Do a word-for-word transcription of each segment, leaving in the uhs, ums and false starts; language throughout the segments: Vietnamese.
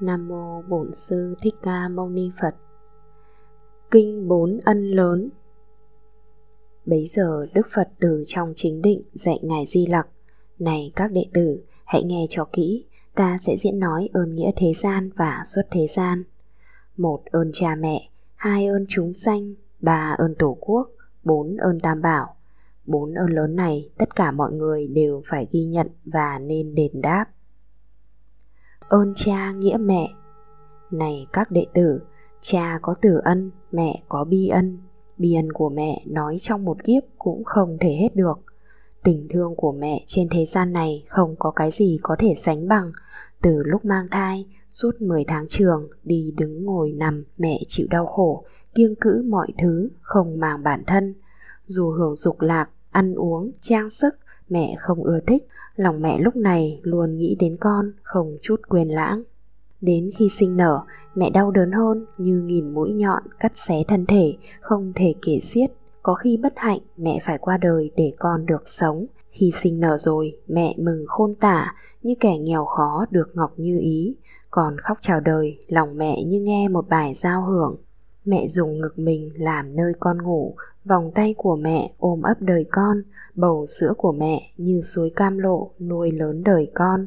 Nam-mô Bổn Sư Thích-ca Mâu-ni Phật. Kinh Bốn Ân Lớn. Bấy giờ Đức Phật từ trong chính định dạy Ngài Di Lặc: Này các đệ tử, hãy nghe cho kỹ, ta sẽ diễn nói ơn nghĩa thế gian và xuất thế gian. Một, ơn cha mẹ. Hai, ơn chúng sanh. Ba, ơn tổ quốc. Bốn, ơn Tam Bảo. Bốn ơn lớn này tất cả mọi người đều phải ghi nhận và nên đền đáp. Ơn cha nghĩa mẹ. Này các đệ tử, cha có từ ân, mẹ có bi ân. Bi ân của mẹ nói trong một kiếp cũng không thể hết được. Tình thương của mẹ trên thế gian này không có cái gì có thể sánh bằng. Từ lúc mang thai, suốt mười tháng trường, đi đứng ngồi nằm, mẹ chịu đau khổ, kiêng cữ mọi thứ, không màng bản thân. Dù hưởng dục lạc, ăn uống, trang sức, mẹ không ưa thích. Lòng mẹ lúc này luôn nghĩ đến con, không chút quên lãng. Đến khi sinh nở, mẹ đau đớn hơn, như nghìn mũi nhọn cắt xé thân thể, không thể kể xiết. Có khi bất hạnh, mẹ phải qua đời để con được sống. Khi sinh nở rồi, mẹ mừng khôn tả, như kẻ nghèo khó được ngọc như ý. Còn khóc chào đời, lòng mẹ như nghe một bài giao hưởng. Mẹ dùng ngực mình làm nơi con ngủ, vòng tay của mẹ ôm ấp đời con, bầu sữa của mẹ như suối cam lộ nuôi lớn đời con.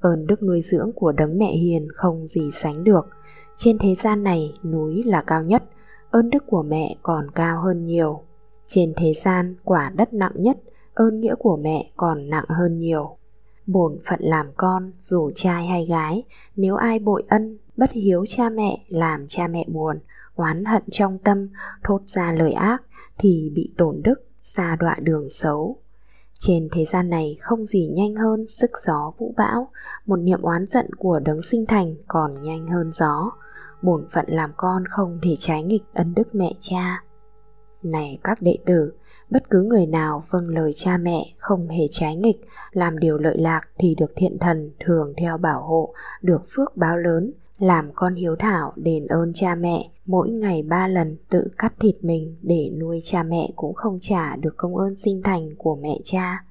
Ơn đức nuôi dưỡng của đấng mẹ hiền không gì sánh được. Trên thế gian này núi là cao nhất, ơn đức của mẹ còn cao hơn nhiều. Trên thế gian quả đất nặng nhất, ơn nghĩa của mẹ còn nặng hơn nhiều. Bổn phận làm con, dù trai hay gái, nếu ai bội ân, bất hiếu cha mẹ, làm cha mẹ buồn, oán hận trong tâm, thốt ra lời ác, thì bị tổn đức, xa đọa đường xấu. Trên thế gian này không gì nhanh hơn sức gió vũ bão, một niệm oán giận của đấng sinh thành còn nhanh hơn gió. Bổn phận làm con không thể trái nghịch ân đức mẹ cha. Này các đệ tử, bất cứ người nào vâng lời cha mẹ, không hề trái nghịch, làm điều lợi lạc thì được thiện thần thường theo bảo hộ, được phước báo lớn. Làm con hiếu thảo đền ơn cha mẹ, mỗi ngày ba lần tự cắt thịt mình để nuôi cha mẹ cũng không trả được công ơn sinh thành của mẹ cha.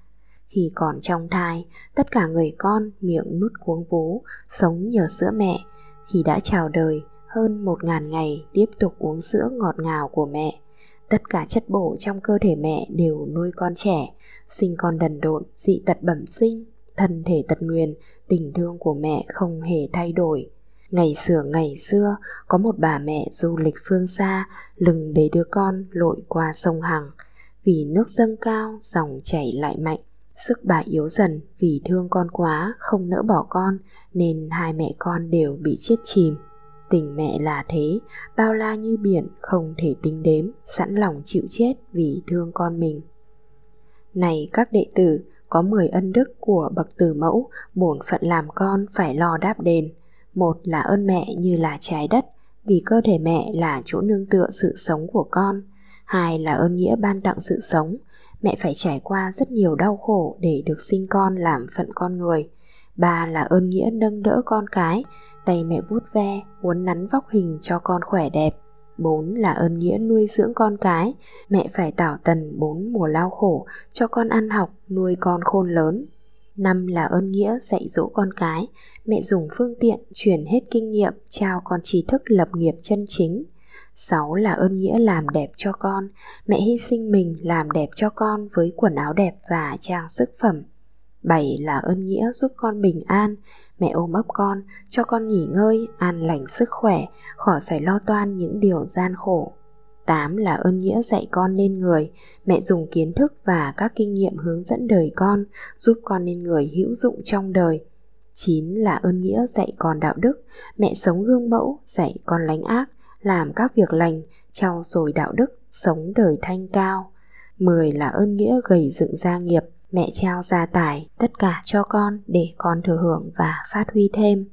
Khi còn trong thai, tất cả người con miệng nút cuống vú, sống nhờ sữa mẹ. Khi đã chào đời, hơn một ngàn ngày tiếp tục uống sữa ngọt ngào của mẹ. Tất cả chất bổ trong cơ thể mẹ đều nuôi con trẻ, sinh con đần độn, dị tật bẩm sinh, thân thể tật nguyền, tình thương của mẹ không hề thay đổi. Ngày xưa ngày xưa, có một bà mẹ du lịch phương xa, lừng để đứa con lội qua sông Hằng. Vì nước dâng cao, dòng chảy lại mạnh, sức bà yếu dần, vì thương con quá, không nỡ bỏ con, nên hai mẹ con đều bị chết chìm. Tình mẹ là thế, bao la như biển, không thể tính đếm, sẵn lòng chịu chết vì thương con mình. Này các đệ tử, có mười ân đức của bậc từ mẫu, bổn phận làm con phải lo đáp đền. Một là ơn mẹ như là trái đất, vì cơ thể mẹ là chỗ nương tựa sự sống của con. Hai là ơn nghĩa ban tặng sự sống, mẹ phải trải qua rất nhiều đau khổ để được sinh con làm phận con người. Ba là ơn nghĩa nâng đỡ con cái, tay mẹ vuốt ve, uốn nắn vóc hình cho con khỏe đẹp. Bốn là ơn nghĩa nuôi dưỡng con cái, mẹ phải tảo tần bốn mùa lao khổ cho con ăn học, nuôi con khôn lớn. Năm là ơn nghĩa dạy dỗ con cái, mẹ dùng phương tiện truyền hết kinh nghiệm, trao con trí thức lập nghiệp chân chính. Sáu là ơn nghĩa làm đẹp cho con, mẹ hy sinh mình làm đẹp cho con với quần áo đẹp và trang sức phẩm. Bảy là ơn nghĩa giúp con bình an, mẹ ôm ấp con, cho con nghỉ ngơi, an lành sức khỏe, khỏi phải lo toan những điều gian khổ. Tám là ơn nghĩa dạy con nên người, mẹ dùng kiến thức và các kinh nghiệm hướng dẫn đời con, giúp con nên người hữu dụng trong đời. Chín là ơn nghĩa dạy con đạo đức, mẹ sống gương mẫu, dạy con lánh ác, làm các việc lành, trau dồi đạo đức, sống đời thanh cao. Mười là ơn nghĩa gầy dựng gia nghiệp, mẹ trao gia tài, tất cả cho con để con thừa hưởng và phát huy thêm.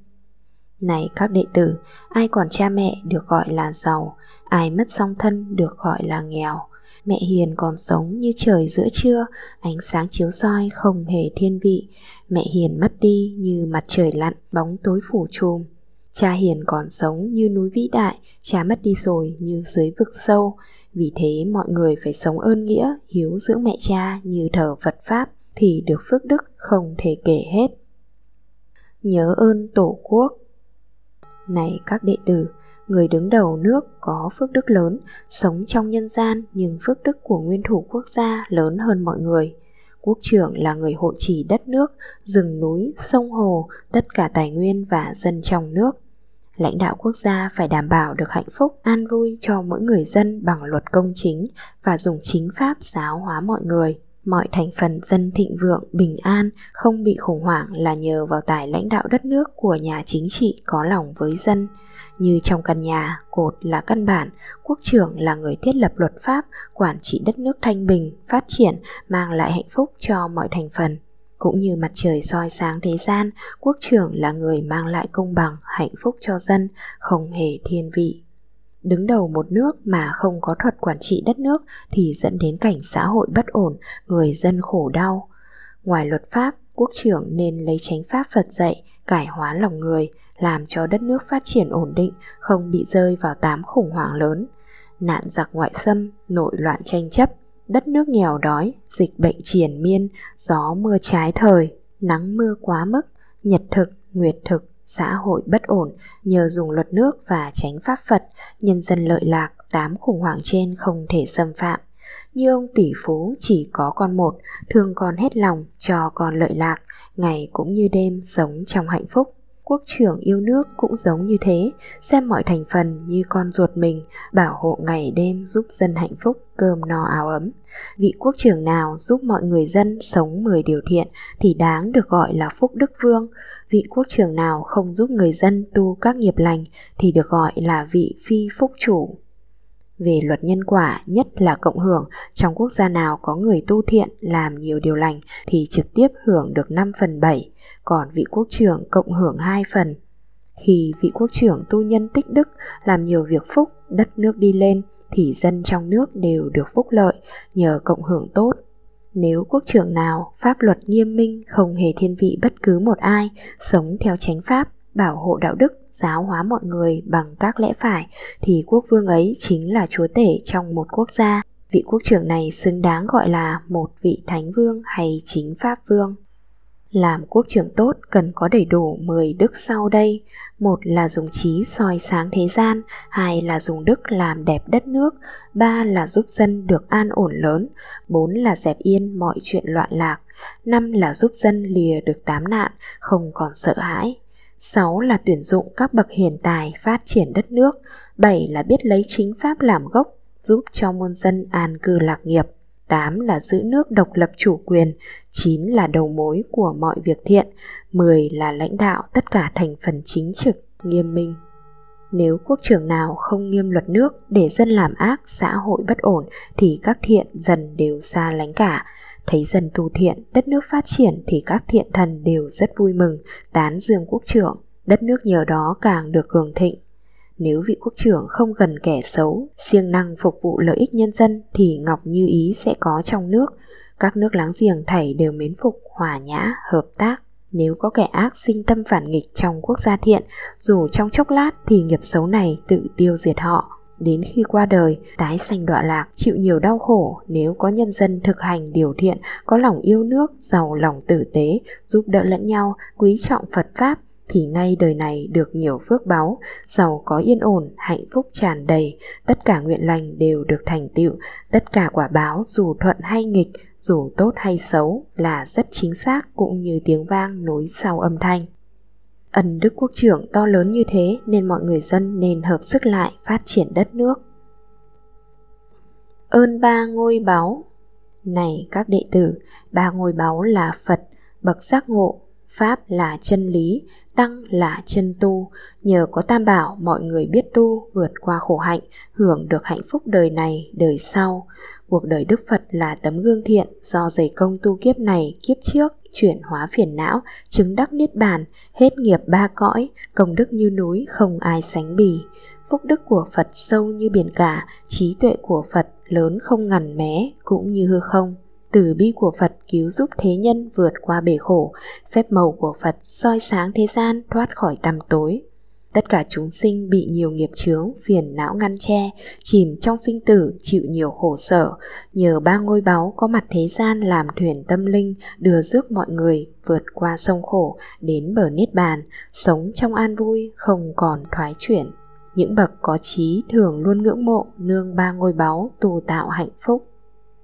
Này các đệ tử, ai còn cha mẹ được gọi là giàu, ai mất song thân được gọi là nghèo. Mẹ hiền còn sống như trời giữa trưa, ánh sáng chiếu soi không hề thiên vị. Mẹ hiền mất đi như mặt trời lặn, bóng tối phủ trùm. Cha hiền còn sống như núi vĩ đại, cha mất đi rồi như dưới vực sâu. Vì thế mọi người phải sống ơn nghĩa, hiếu dưỡng mẹ cha như thờ Phật Pháp, thì được phước đức không thể kể hết. Nhớ ơn tổ quốc. Này các đệ tử, người đứng đầu nước có phước đức lớn, sống trong nhân gian nhưng phước đức của nguyên thủ quốc gia lớn hơn mọi người. Quốc trưởng là người hộ trì đất nước, rừng núi, sông hồ, tất cả tài nguyên và dân trong nước. Lãnh đạo quốc gia phải đảm bảo được hạnh phúc, an vui cho mỗi người dân bằng luật công chính và dùng chính pháp giáo hóa mọi người. Mọi thành phần dân thịnh vượng, bình an, không bị khủng hoảng là nhờ vào tài lãnh đạo đất nước của nhà chính trị có lòng với dân. Như trong căn nhà, cột là căn bản, quốc trưởng là người thiết lập luật pháp, quản trị đất nước thanh bình, phát triển, mang lại hạnh phúc cho mọi thành phần. Cũng như mặt trời soi sáng thế gian, quốc trưởng là người mang lại công bằng, hạnh phúc cho dân, không hề thiên vị. Đứng đầu một nước mà không có thuật quản trị đất nước thì dẫn đến cảnh xã hội bất ổn, người dân khổ đau. Ngoài luật pháp, quốc trưởng nên lấy chánh pháp Phật dạy, cải hóa lòng người, làm cho đất nước phát triển ổn định, không bị rơi vào tám khủng hoảng lớn: nạn giặc ngoại xâm, nội loạn tranh chấp, đất nước nghèo đói, dịch bệnh triền miên, gió mưa trái thời, nắng mưa quá mức, nhật thực, nguyệt thực, xã hội bất ổn. Nhờ dùng luật nước và chánh pháp Phật, nhân dân lợi lạc, tám khủng hoảng trên không thể xâm phạm. Như ông tỷ phú chỉ có con một, thương con hết lòng, cho con lợi lạc, ngày cũng như đêm sống trong hạnh phúc. Quốc trưởng yêu nước cũng giống như thế, xem mọi thành phần như con ruột mình, bảo hộ ngày đêm giúp dân hạnh phúc, cơm no áo ấm. Vị quốc trưởng nào giúp mọi người dân sống mười điều thiện thì đáng được gọi là phúc đức vương. Vị quốc trưởng nào không giúp người dân tu các nghiệp lành thì được gọi là vị phi phúc chủ. Về luật nhân quả, nhất là cộng hưởng, trong quốc gia nào có người tu thiện, làm nhiều điều lành thì trực tiếp hưởng được năm phần bảy, còn vị quốc trưởng cộng hưởng hai phần. Khi vị quốc trưởng tu nhân tích đức, làm nhiều việc phúc, đất nước đi lên thì dân trong nước đều được phúc lợi nhờ cộng hưởng tốt. Nếu quốc trưởng nào pháp luật nghiêm minh, không hề thiên vị bất cứ một ai, sống theo chánh pháp, bảo hộ đạo đức, giáo hóa mọi người bằng các lẽ phải thì quốc vương ấy chính là chúa tể trong một quốc gia. Vị quốc trưởng này xứng đáng gọi là một vị thánh vương hay chính pháp vương. Làm quốc trưởng tốt cần có đầy đủ mười đức sau đây: một là dùng trí soi sáng thế gian, hai là dùng đức làm đẹp đất nước, ba là giúp dân được an ổn lớn, bốn là dẹp yên mọi chuyện loạn lạc, năm là giúp dân lìa được tám nạn, không còn sợ hãi, sáu là tuyển dụng các bậc hiền tài phát triển đất nước, bảy là biết lấy chính pháp làm gốc, giúp cho muôn dân an cư lạc nghiệp, tám là giữ nước độc lập chủ quyền, chín là đầu mối của mọi việc thiện, mười là lãnh đạo tất cả thành phần chính trực, nghiêm minh. Nếu quốc trưởng nào không nghiêm luật nước, để dân làm ác, xã hội bất ổn thì các thiện dần đều xa lánh cả. Thấy dân tu thiện, đất nước phát triển thì các thiện thần đều rất vui mừng, tán dương quốc trưởng, đất nước nhờ đó càng được cường thịnh. Nếu vị quốc trưởng không gần kẻ xấu, siêng năng phục vụ lợi ích nhân dân thì ngọc như ý sẽ có trong nước. Các nước láng giềng thảy đều mến phục, hòa nhã, hợp tác. Nếu có kẻ ác sinh tâm phản nghịch trong quốc gia thiện, dù trong chốc lát thì nghiệp xấu này tự tiêu diệt họ. Đến khi qua đời, tái sanh đọa lạc, chịu nhiều đau khổ, nếu có nhân dân thực hành điều thiện, có lòng yêu nước, giàu lòng tử tế, giúp đỡ lẫn nhau, quý trọng Phật Pháp, thì ngay đời này được nhiều phước báu, giàu có yên ổn, hạnh phúc tràn đầy, tất cả nguyện lành đều được thành tựu, tất cả quả báo dù thuận hay nghịch, dù tốt hay xấu là rất chính xác cũng như tiếng vang nối sau âm thanh. Ân đức quốc trưởng to lớn như thế nên mọi người dân nên hợp sức lại phát triển đất nước. Ơn ba ngôi báu. Này các đệ tử, ba ngôi báu là Phật, bậc giác ngộ, Pháp là chân lý, Tăng là chân tu. Nhờ có Tam Bảo, mọi người biết tu, vượt qua khổ hạnh, hưởng được hạnh phúc đời này, đời sau. Cuộc đời Đức Phật là tấm gương thiện, do dày công tu kiếp này, kiếp trước, chuyển hóa phiền não, chứng đắc niết bàn, hết nghiệp ba cõi, công đức như núi không ai sánh bì. Phúc đức của Phật sâu như biển cả, trí tuệ của Phật lớn không ngần mé, cũng như hư không. Từ bi của Phật cứu giúp thế nhân vượt qua bể khổ, phép màu của Phật soi sáng thế gian thoát khỏi tăm tối. Tất cả chúng sinh bị nhiều nghiệp chướng, phiền não ngăn che, chìm trong sinh tử, chịu nhiều khổ sở, nhờ ba ngôi báu có mặt thế gian làm thuyền tâm linh, đưa rước mọi người vượt qua sông khổ, đến bờ niết bàn, sống trong an vui, không còn thoái chuyển. Những bậc có trí thường luôn ngưỡng mộ, nương ba ngôi báu tu tạo hạnh phúc.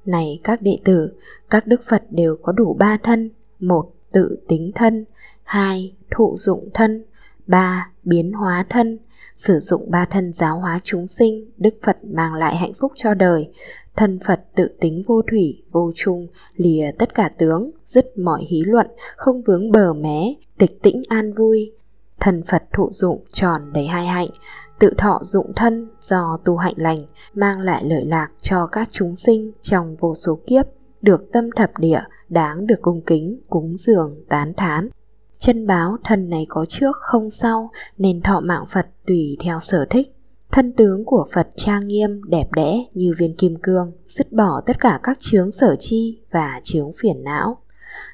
Này các đệ tử, các đức Phật đều có đủ ba thân: một, tự tính thân; hai, thụ dụng thân; ba, biến hóa thân. Sử dụng ba thân giáo hóa chúng sinh, Đức Phật mang lại hạnh phúc cho đời. Thân Phật tự tính vô thủy, vô chung, lìa tất cả tướng, dứt mọi hí luận, không vướng bờ mé, tịch tĩnh an vui. Thân Phật thụ dụng tròn đầy hai hạnh: tự thọ dụng thân do tu hạnh lành, mang lại lợi lạc cho các chúng sinh trong vô số kiếp, được tâm thập địa, đáng được cung kính, cúng dường, tán thán. Chân báo thân này có trước không sau, nên thọ mạng Phật tùy theo sở thích. Thân tướng của Phật trang nghiêm, đẹp đẽ như viên kim cương, dứt bỏ tất cả các chướng sở chi và chướng phiền não.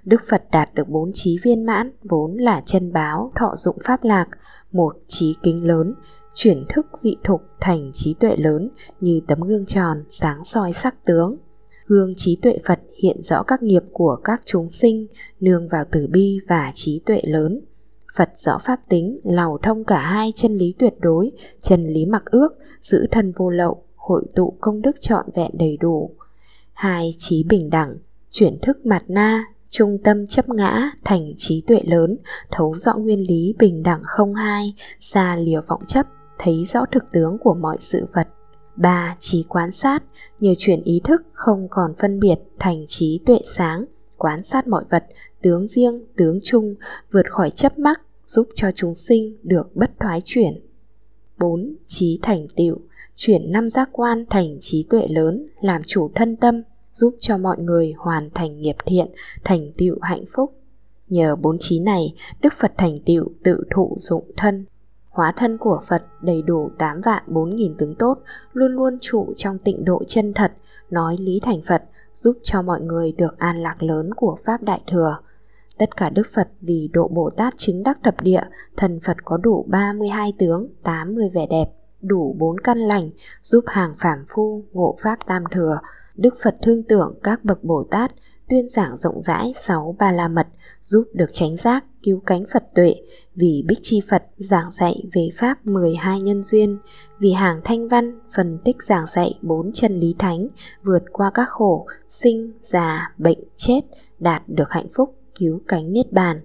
Đức Phật đạt được bốn trí viên mãn, vốn là chân báo thọ dụng pháp lạc: một, trí kính lớn, chuyển thức dị thục thành trí tuệ lớn, như tấm gương tròn sáng soi sắc tướng. Gương trí tuệ Phật hiện rõ các nghiệp của các chúng sinh, nương vào từ bi và trí tuệ lớn. Phật rõ pháp tính, lầu thông cả hai chân lý tuyệt đối, chân lý mặc ước, giữ thân vô lậu, hội tụ công đức trọn vẹn đầy đủ. Hai, trí bình đẳng, chuyển thức mạt na, trung tâm chấp ngã thành trí tuệ lớn, thấu rõ nguyên lý bình đẳng không hai, xa lìa vọng chấp, thấy rõ thực tướng của mọi sự vật. Ba, trí quán sát, nhờ chuyển ý thức không còn phân biệt thành trí tuệ sáng, quán sát mọi vật, tướng riêng, tướng chung, vượt khỏi chấp mắc, giúp cho chúng sinh được bất thoái chuyển. Bốn, trí thành tựu, chuyển năm giác quan thành trí tuệ lớn, làm chủ thân tâm, giúp cho mọi người hoàn thành nghiệp thiện, thành tựu hạnh phúc. Nhờ bốn trí này, Đức Phật thành tựu tự thụ dụng thân. Hóa thân của Phật đầy đủ tám vạn bốn nghìn tướng tốt, luôn luôn trụ trong tịnh độ chân thật, nói lý thành Phật, giúp cho mọi người được an lạc lớn của Pháp Đại Thừa. Tất cả Đức Phật vì độ Bồ Tát chứng đắc thập địa, thần Phật có đủ ba mươi hai tướng, tám mươi vẻ đẹp, đủ bốn căn lành, giúp hàng phàm phu ngộ Pháp Tam Thừa. Đức Phật thương tưởng các bậc Bồ Tát, tuyên giảng rộng rãi sáu ba la mật, giúp được chánh giác, cứu cánh Phật tuệ. Vì Bích Chi Phật giảng dạy về Pháp mười hai nhân duyên, vì hàng Thanh Văn phân tích giảng dạy bốn chân lý thánh, vượt qua các khổ, sinh, già, bệnh, chết, đạt được hạnh phúc, cứu cánh niết bàn.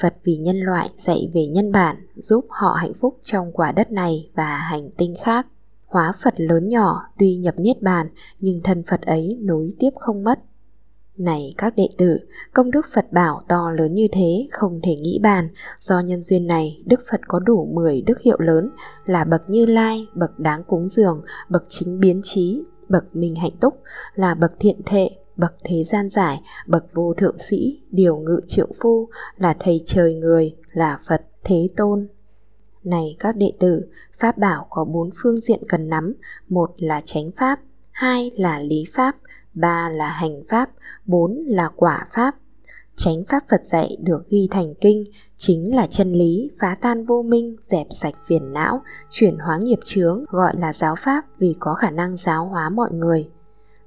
Phật vì nhân loại dạy về nhân bản, giúp họ hạnh phúc trong quả đất này và hành tinh khác. Hóa Phật lớn nhỏ tuy nhập niết bàn, nhưng thân Phật ấy nối tiếp không mất. Này các đệ tử, công đức Phật bảo to lớn như thế, không thể nghĩ bàn. Do nhân duyên này, Đức Phật có đủ mười đức hiệu lớn, là bậc Như Lai, bậc đáng cúng dường, bậc chính biến trí, bậc minh hạnh túc, là bậc thiện thệ, bậc thế gian giải, bậc vô thượng sĩ, điều ngự triệu phu, là thầy trời người, là Phật Thế Tôn. Này các đệ tử, Pháp bảo có bốn phương diện cần nắm: một là chánh Pháp, hai là lý Pháp, ba là hành Pháp, bốn là quả Pháp. Chánh Pháp Phật dạy được ghi thành kinh, chính là chân lý, phá tan vô minh, dẹp sạch phiền não, chuyển hóa nghiệp chướng, gọi là giáo Pháp vì có khả năng giáo hóa mọi người.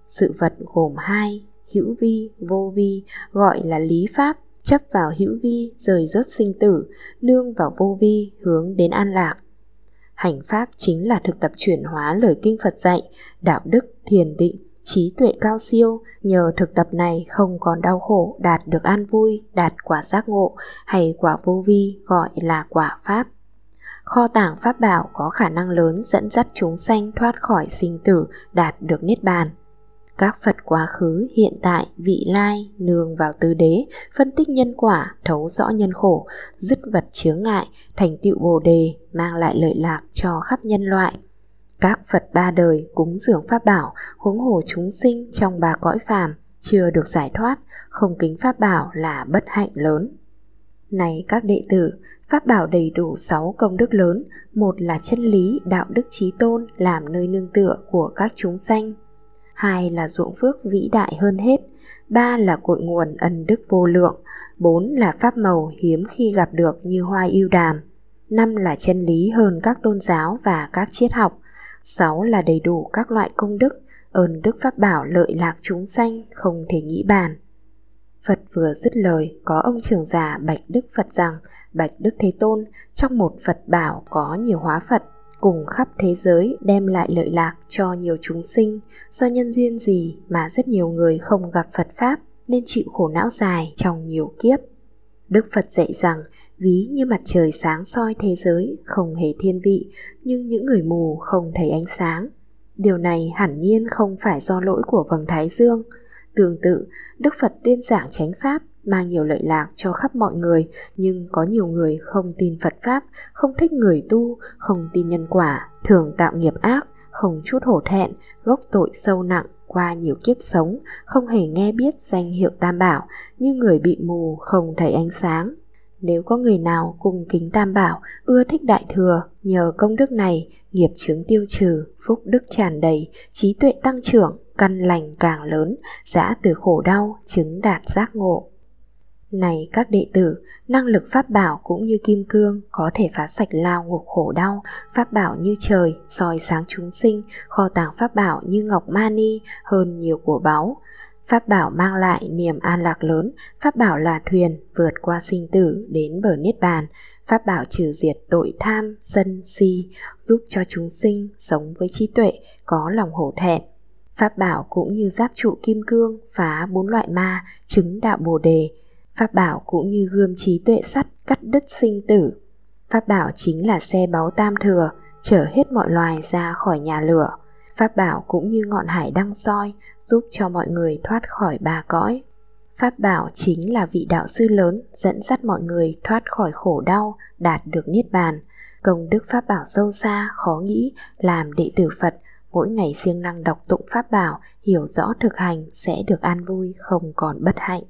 Sự vật gồm hai, hữu vi, vô vi, gọi là lý Pháp, chấp vào hữu vi, rời rớt sinh tử, nương vào vô vi, hướng đến an lạc. Hành Pháp chính là thực tập chuyển hóa lời kinh Phật dạy, đạo đức, thiền định, trí tuệ cao siêu. Nhờ thực tập này không còn đau khổ, đạt được an vui, đạt quả giác ngộ hay quả vô vi, gọi là quả Pháp. Kho tàng Pháp bảo có khả năng lớn dẫn dắt chúng sanh thoát khỏi sinh tử, đạt được niết bàn. Các Phật quá khứ, hiện tại, vị lai nương vào tứ đế, phân tích nhân quả, thấu rõ nhân khổ, dứt vật chướng ngại, thành tựu bồ đề, mang lại lợi lạc cho khắp nhân loại. Các Phật ba đời cúng dường Pháp bảo, huống hồ chúng sinh trong ba cõi phàm chưa được giải thoát, không kính Pháp bảo là bất hạnh lớn. Này các đệ tử, Pháp bảo đầy đủ sáu công đức lớn. Một là chân lý, đạo đức trí tôn, làm nơi nương tựa của các chúng sanh. Hai là ruộng phước vĩ đại hơn hết. Ba là cội nguồn ân đức vô lượng. Bốn là pháp màu hiếm khi gặp được như hoa yêu đàm. năm là chân lý hơn các tôn giáo và các triết học, sáu là đầy đủ các loại công đức, ơn đức pháp bảo lợi lạc chúng sanh không thể nghĩ bàn. Phật vừa dứt lời, có ông trưởng giả bạch Đức Phật rằng: Bạch Đức Thế Tôn, trong một Phật bảo có nhiều hóa Phật, cùng khắp thế giới đem lại lợi lạc cho nhiều chúng sinh. Do nhân duyên gì mà rất nhiều người không gặp Phật Pháp nên chịu khổ não dài trong nhiều kiếp? Đức Phật dạy rằng, ví như mặt trời sáng soi thế giới không hề thiên vị, nhưng những người mù không thấy ánh sáng. Điều này hẳn nhiên không phải do lỗi của vầng thái dương. Tương tự, Đức Phật tuyên giảng chánh Pháp mang nhiều lợi lạc cho khắp mọi người, nhưng có nhiều người không tin Phật Pháp, không thích người tu, không tin nhân quả, thường tạo nghiệp ác, không chút hổ thẹn, gốc tội sâu nặng qua nhiều kiếp sống, không hề nghe biết danh hiệu Tam Bảo, như người bị mù không thấy ánh sáng. Nếu có người nào cùng kính Tam Bảo, ưa thích Đại Thừa, nhờ công đức này, nghiệp chướng tiêu trừ, phúc đức tràn đầy, trí tuệ tăng trưởng, căn lành càng lớn, giã từ khổ đau, chứng đạt giác ngộ. Này các đệ tử, năng lực pháp bảo cũng như kim cương, có thể phá sạch lao ngục khổ đau, pháp bảo như trời, soi sáng chúng sinh, kho tàng pháp bảo như ngọc mani hơn nhiều của báu. Pháp bảo mang lại niềm an lạc lớn, pháp bảo là thuyền vượt qua sinh tử đến bờ niết bàn, pháp bảo trừ diệt tội tham, sân, si, giúp cho chúng sinh sống với trí tuệ, có lòng hổ thẹn. Pháp bảo cũng như giáp trụ kim cương, phá bốn loại ma, chứng đạo bồ đề. Pháp bảo cũng như gươm trí tuệ sắt, cắt đứt sinh tử. Pháp bảo chính là xe báu tam thừa, chở hết mọi loài ra khỏi nhà lửa. Pháp bảo cũng như ngọn hải đăng soi, giúp cho mọi người thoát khỏi ba cõi. Pháp bảo chính là vị đạo sư lớn, dẫn dắt mọi người thoát khỏi khổ đau, đạt được niết bàn. Công đức pháp bảo sâu xa, khó nghĩ, làm đệ tử Phật, mỗi ngày siêng năng đọc tụng pháp bảo, hiểu rõ thực hành sẽ được an vui, không còn bất hạnh.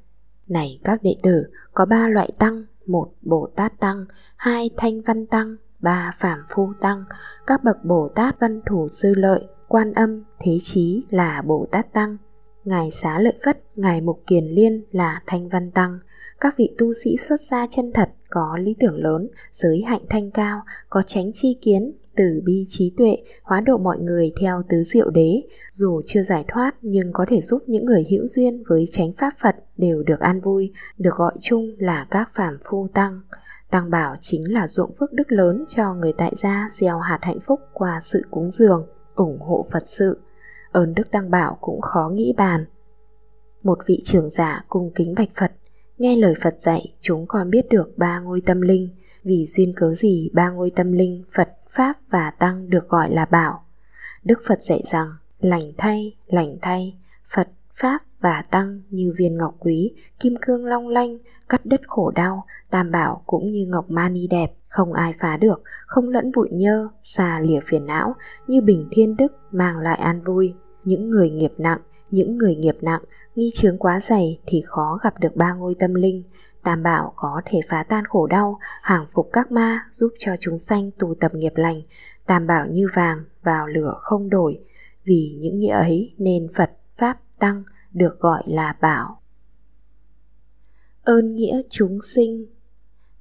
Này các đệ tử, có ba loại tăng: một Bồ Tát tăng, hai Thanh Văn tăng, ba Phàm Phu tăng. Các bậc Bồ Tát Văn Thù, Sư Lợi, Quan Âm, Thế Chí là Bồ Tát tăng, ngài Xá Lợi Phất, ngài Mục Kiền Liên là Thanh Văn tăng. Các vị tu sĩ xuất gia chân thật, có lý tưởng lớn, giới hạnh thanh cao, có chánh tri kiến, từ bi trí tuệ, hóa độ mọi người theo tứ diệu đế, dù chưa giải thoát nhưng có thể giúp những người hữu duyên với chánh pháp Phật đều được an vui, được gọi chung là các Phàm Phu tăng. Tăng bảo chính là ruộng phước đức lớn cho người tại gia gieo hạt hạnh phúc qua sự cúng dường, ủng hộ Phật sự. Ơn đức tăng bảo cũng khó nghĩ bàn. Một vị trưởng giả cung kính bạch Phật: Nghe lời Phật dạy, chúng con biết được ba ngôi tâm linh. Vì duyên cớ gì ba ngôi tâm linh Phật, Pháp và Tăng được gọi là bảo? Đức Phật dạy rằng: Lành thay, lành thay, Phật, Pháp và Tăng như viên ngọc quý, kim cương long lanh, cắt đứt khổ đau. Tam bảo cũng như ngọc mani đẹp, không ai phá được, không lẫn bụi nhơ, xa lìa phiền não, như bình thiên đức, mang lại an vui. Những người nghiệp nặng, những người nghiệp nặng, nghi chướng quá dày thì khó gặp được ba ngôi tâm linh. Tam bảo có thể phá tan khổ đau, hàng phục các ma, giúp cho chúng sanh tu tập nghiệp lành. Tam bảo như vàng, vào lửa không đổi. Vì những nghĩa ấy nên Phật, Pháp, Tăng được gọi là bảo. Ơn nghĩa chúng sinh.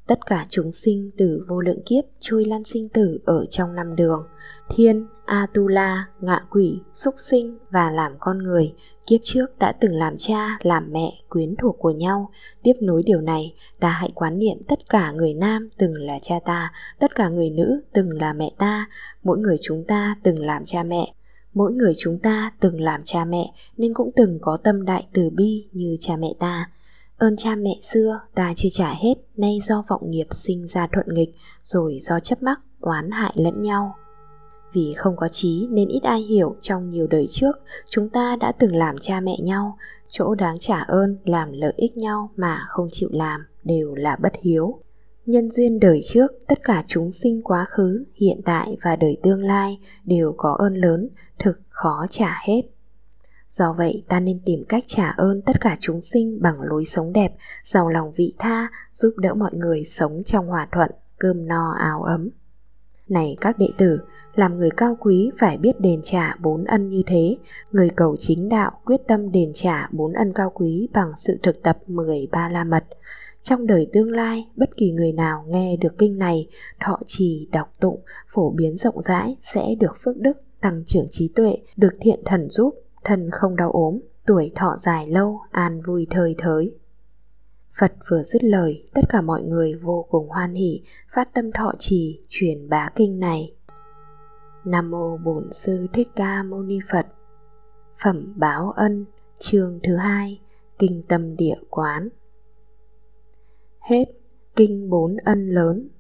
Tất cả chúng sinh từ vô lượng kiếp trôi lăn sinh tử ở trong năm đường: thiên, Atula, ngạ quỷ, súc sinh và làm con người. Kiếp trước đã từng làm cha, làm mẹ, quyến thuộc của nhau. Tiếp nối điều này, ta hãy quán niệm tất cả người nam từng là cha ta, tất cả người nữ từng là mẹ ta. Mỗi người chúng ta từng làm cha mẹ. Mỗi người chúng ta từng làm cha mẹ nên cũng từng có tâm đại từ bi như cha mẹ ta. Ơn cha mẹ xưa ta chưa trả hết, nay do vọng nghiệp sinh ra thuận nghịch, rồi do chấp mắc, oán hại lẫn nhau. Vì không có trí nên ít ai hiểu trong nhiều đời trước chúng ta đã từng làm cha mẹ nhau. Chỗ đáng trả ơn làm lợi ích nhau mà không chịu làm đều là bất hiếu. Nhân duyên đời trước, tất cả chúng sinh quá khứ, hiện tại và đời tương lai đều có ơn lớn, thực khó trả hết. Do vậy ta nên tìm cách trả ơn tất cả chúng sinh bằng lối sống đẹp, giàu lòng vị tha, giúp đỡ mọi người sống trong hòa thuận, cơm no áo ấm. Này các đệ tử, làm người cao quý phải biết đền trả bốn ân như thế. Người cầu chính đạo quyết tâm đền trả bốn ân cao quý bằng sự thực tập mười ba la mật. Trong đời tương lai, bất kỳ người nào nghe được kinh này, thọ trì, đọc tụng, phổ biến rộng rãi sẽ được phước đức, tăng trưởng trí tuệ, được thiện thần giúp, thân không đau ốm, tuổi thọ dài lâu, an vui thời thới. Phật vừa dứt lời, tất cả mọi người vô cùng hoan hỷ, phát tâm thọ trì, truyền bá kinh này. Nam-mô Bổn Sư Thích-ca Mâu-ni Phật. Phẩm báo ân, chương thứ hai, Kinh Tâm Địa Quán. Hết Kinh Bốn Ân Lớn.